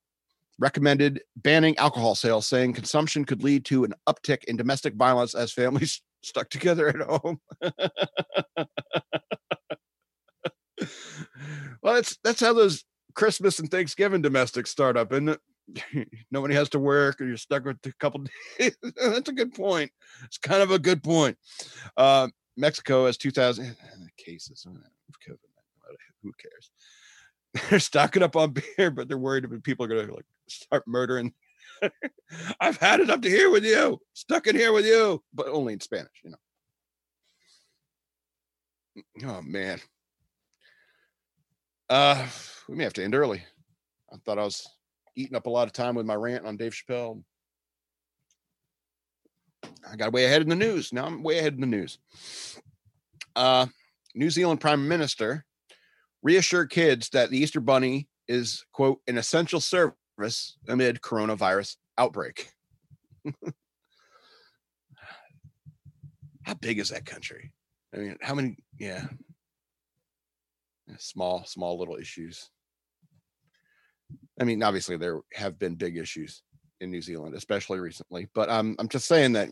recommended banning alcohol sales, saying consumption could lead to an uptick in domestic violence as families stuck together at home. Well, that's that's how those Christmas and Thanksgiving domestics start up, and nobody has to work, or you're stuck with a couple days. That's a good point. It's kind of a good point. Uh, Mexico has two thousand cases. Who cares? They're stocking up on beer, but they're worried that people are going to like start murdering. I've had it up to here with you. Stuck in here with you, but only in Spanish, you know. Oh man. Uh, we may have to end early. I thought I was eating up a lot of time with my rant on Dave Chappelle. I got way ahead in the news. Now I'm way ahead in the news. Uh, New Zealand Prime Minister reassure kids that the Easter Bunny is, quote, an essential service amid coronavirus outbreak. How big is that country? I mean, how many? Yeah. Small, small little issues. I mean, obviously there have been big issues in New Zealand, especially recently, but um, I'm just saying that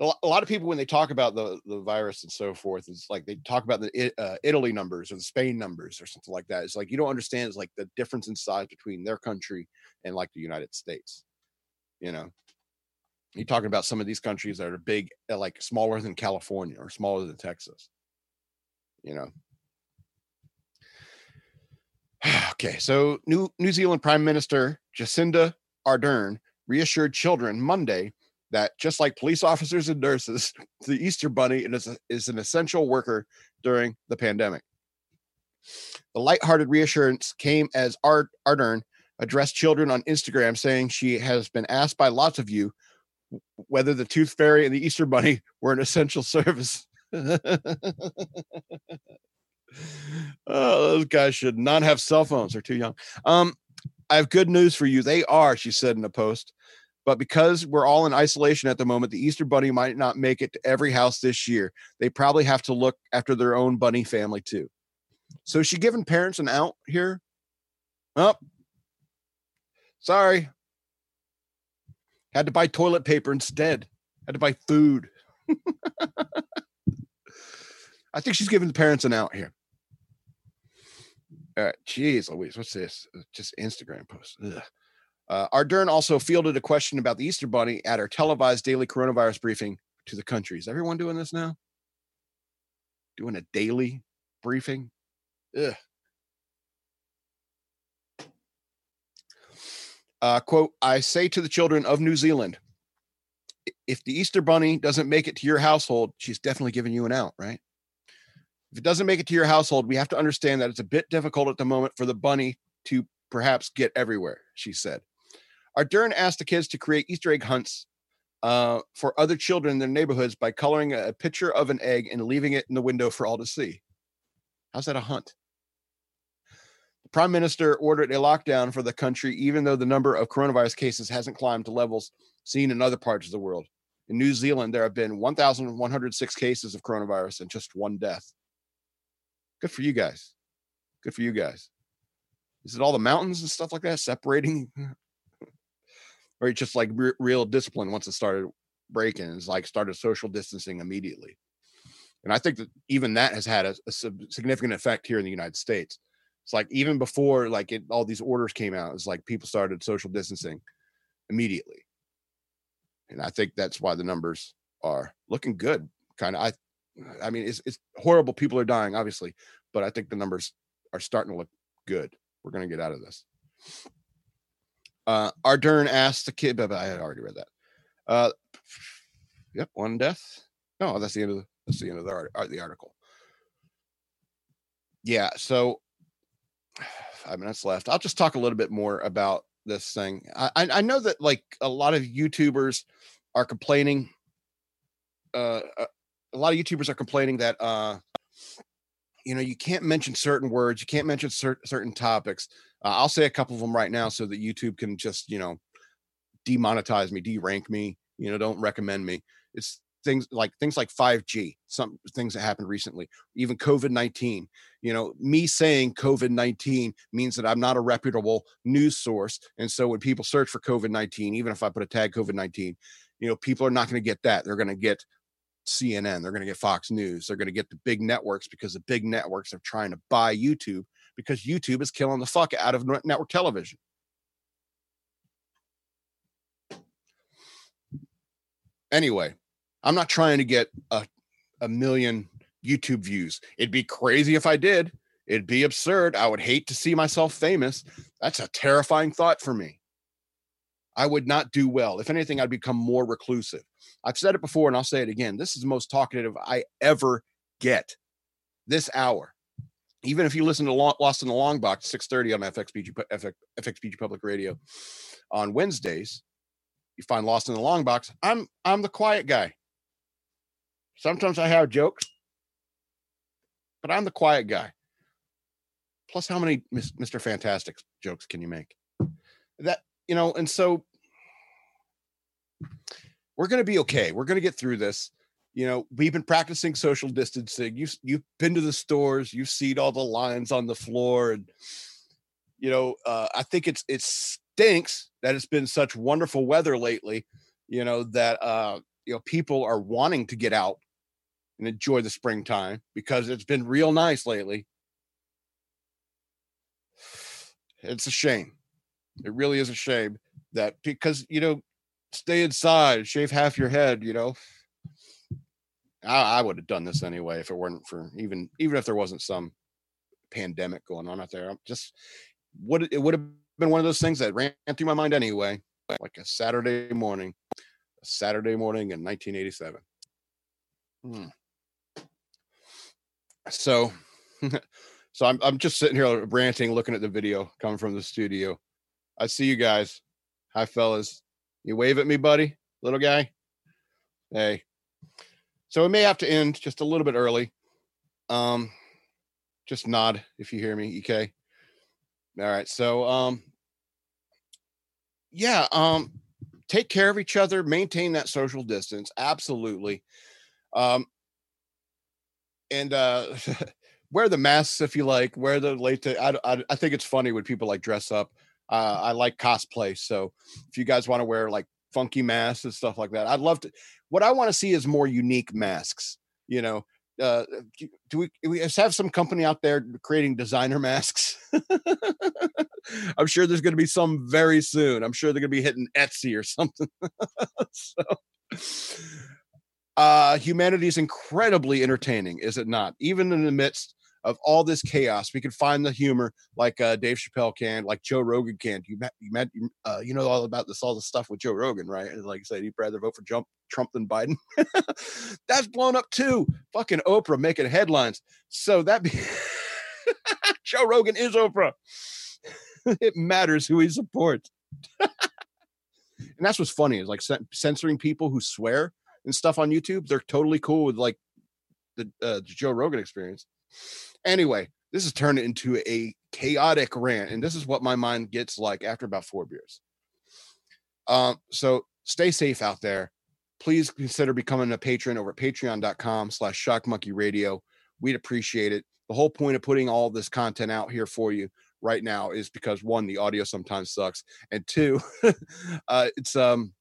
a lot of people, when they talk about the, the virus and so forth, it's like they talk about the uh, Italy numbers or the Spain numbers or something like that. It's like, you don't understand, it's like the difference in size between their country and like the United States. You know, you're talking about some of these countries that are big, like smaller than California or smaller than Texas, you know. Okay, so New, New Zealand Prime Minister Jacinda Ardern reassured children Monday that just like police officers and nurses, the Easter Bunny is, a, is an essential worker during the pandemic. The lighthearted reassurance came as Ard- Ardern addressed children on Instagram, saying she has been asked by lots of you whether the Tooth Fairy and the Easter Bunny were an essential service. Oh, those guys should not have cell phones. They're too young. Um, I have good news for you. They are, she said in a post. But because we're all in isolation at the moment, the Easter Bunny might not make it to every house this year. They probably have to look after their own bunny family too. So is she giving parents an out here? Oh, sorry. Had to buy toilet paper instead. Had to buy food. I think she's giving the parents an out here. All right, geez Louise, what's this? Just Instagram post. Ugh. Uh, Ardern also fielded a question about the Easter Bunny at her televised daily coronavirus briefing to the country. Is everyone doing this now? Doing a daily briefing? Ugh. Uh, quote, I say to the children of New Zealand, if the Easter Bunny doesn't make it to your household, she's definitely giving you an out, right? If it doesn't make it to your household, we have to understand that it's a bit difficult at the moment for the bunny to perhaps get everywhere, she said. Ardern asked the kids to create Easter egg hunts uh, for other children in their neighborhoods by coloring a picture of an egg and leaving it in the window for all to see. How's that a hunt? The Prime Minister ordered a lockdown for the country, even though the number of coronavirus cases hasn't climbed to levels seen in other parts of the world. In New Zealand, there have been one thousand one hundred six cases of coronavirus and just one death. Good for you guys. Good for you guys. Is it all the mountains and stuff like that separating? Or it's just like re- real discipline once it started breaking. It's like started social distancing immediately. And I think that even that has had a, a significant effect here in the United States. It's like even before like it, all these orders came out, it's like people started social distancing immediately. And I think that's why the numbers are looking good. Kind of, I I mean, it's, it's horrible. People are dying, obviously, but I think the numbers are starting to look good. We're going to get out of this. Uh, Ardern asked the kid, but I had already read that. Uh, yep. One death. No, that's the end of the, that's the end of the, art, the article. Yeah. So five minutes left. I'll just talk a little bit more about this thing. I, I know that like a lot of YouTubers are complaining. Uh, a lot of YouTubers are complaining that, uh, you know, you can't mention certain words. You can't mention cer- certain topics. Uh, I'll say a couple of them right now so that YouTube can just, you know, demonetize me, derank me, you know, don't recommend me. It's things like things like five G, some things that happened recently, even COVID nineteen. You know, me saying COVID nineteen means that I'm not a reputable news source. And so when people search for COVID nineteen, even if I put a tag COVID nineteen, you know, people are not going to get that. They're going to get C N N, they're going to get Fox News, they're going to get the big networks because the big networks are trying to buy YouTube because YouTube is killing the fuck out of network television. Anyway, I'm not trying to get a, a million YouTube views. It'd be crazy if I did. It'd be absurd. I would hate to see myself famous. That's a terrifying thought for me. I would not do well. If anything, I'd become more reclusive. I've said it before and I'll say it again. This is the most talkative I ever get this hour. Even if you listen to Lost in the Long Box, six thirty on F X B G, F X B G Public Radio on Wednesdays, you find Lost in the Long Box. I'm, I'm the quiet guy. Sometimes I have jokes, but I'm the quiet guy. Plus, how many Mister Fantastic jokes can you make? That, you know, and so we're going to be okay. We're going to get through this. You know, we've been practicing social distancing. You've, you've been to the stores. You've seen all the lines on the floor. And, you know, uh, I think it's it stinks that it's been such wonderful weather lately, you know, that, uh, you know, people are wanting to get out and enjoy the springtime because it's been real nice lately. It's a shame. It really is a shame that because, you know, stay inside, shave half your head, you know. I would have done this anyway if it weren't for even even if there wasn't some pandemic going on out there. I'm just would it would have been one of those things that ran through my mind anyway, like a Saturday morning, a Saturday morning in nineteen eighty-seven. Hmm. So, so I'm I'm just sitting here ranting, looking at the video coming from the studio. I see you guys. Hi, fellas. You wave at me, buddy, little guy. Hey. So we may have to end just a little bit early. Um, just nod if you hear me, E K. All right. So, um, yeah, um, take care of each other. Maintain that social distance. Absolutely. Um, and uh, wear the masks if you like. Wear the latex. I, I, I think it's funny when people like dress up. Uh, I like cosplay. So if you guys want to wear like funky masks and stuff like that, I'd love to. What I want to see is more unique masks. You know, uh, do we, do we have some company out there creating designer masks? I'm sure there's going to be some very soon. I'm sure they're going to be hitting Etsy or something. So, uh, humanity is incredibly entertaining, is it not? Even in the midst of all this chaos, we can find the humor like uh, Dave Chappelle can, like Joe Rogan can. You met, you met, uh, you know all about this, all the stuff with Joe Rogan, right? And like I said, you'd rather vote for Trump, Trump than Biden. That's blown up too. Fucking Oprah making headlines. So that be Joe Rogan is Oprah. It matters who he supports. And that's what's funny is like censoring people who swear and stuff on YouTube. They're totally cool with like the, uh, the Joe Rogan experience. Anyway, this has turned into a chaotic rant, and this is what my mind gets like after about four beers. Um, so stay safe out there. Please consider becoming a patron over at patreon.com slash Shock Monkey Radio. We'd appreciate it. The whole point of putting all this content out here for you right now is because one, the audio sometimes sucks, and two, uh, it's um,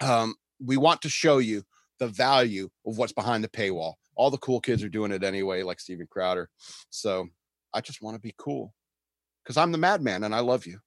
um, we want to show you the value of what's behind the paywall. All the cool kids are doing it anyway, like Steven Crowder. So I just want to be cool because I'm the madman and I love you.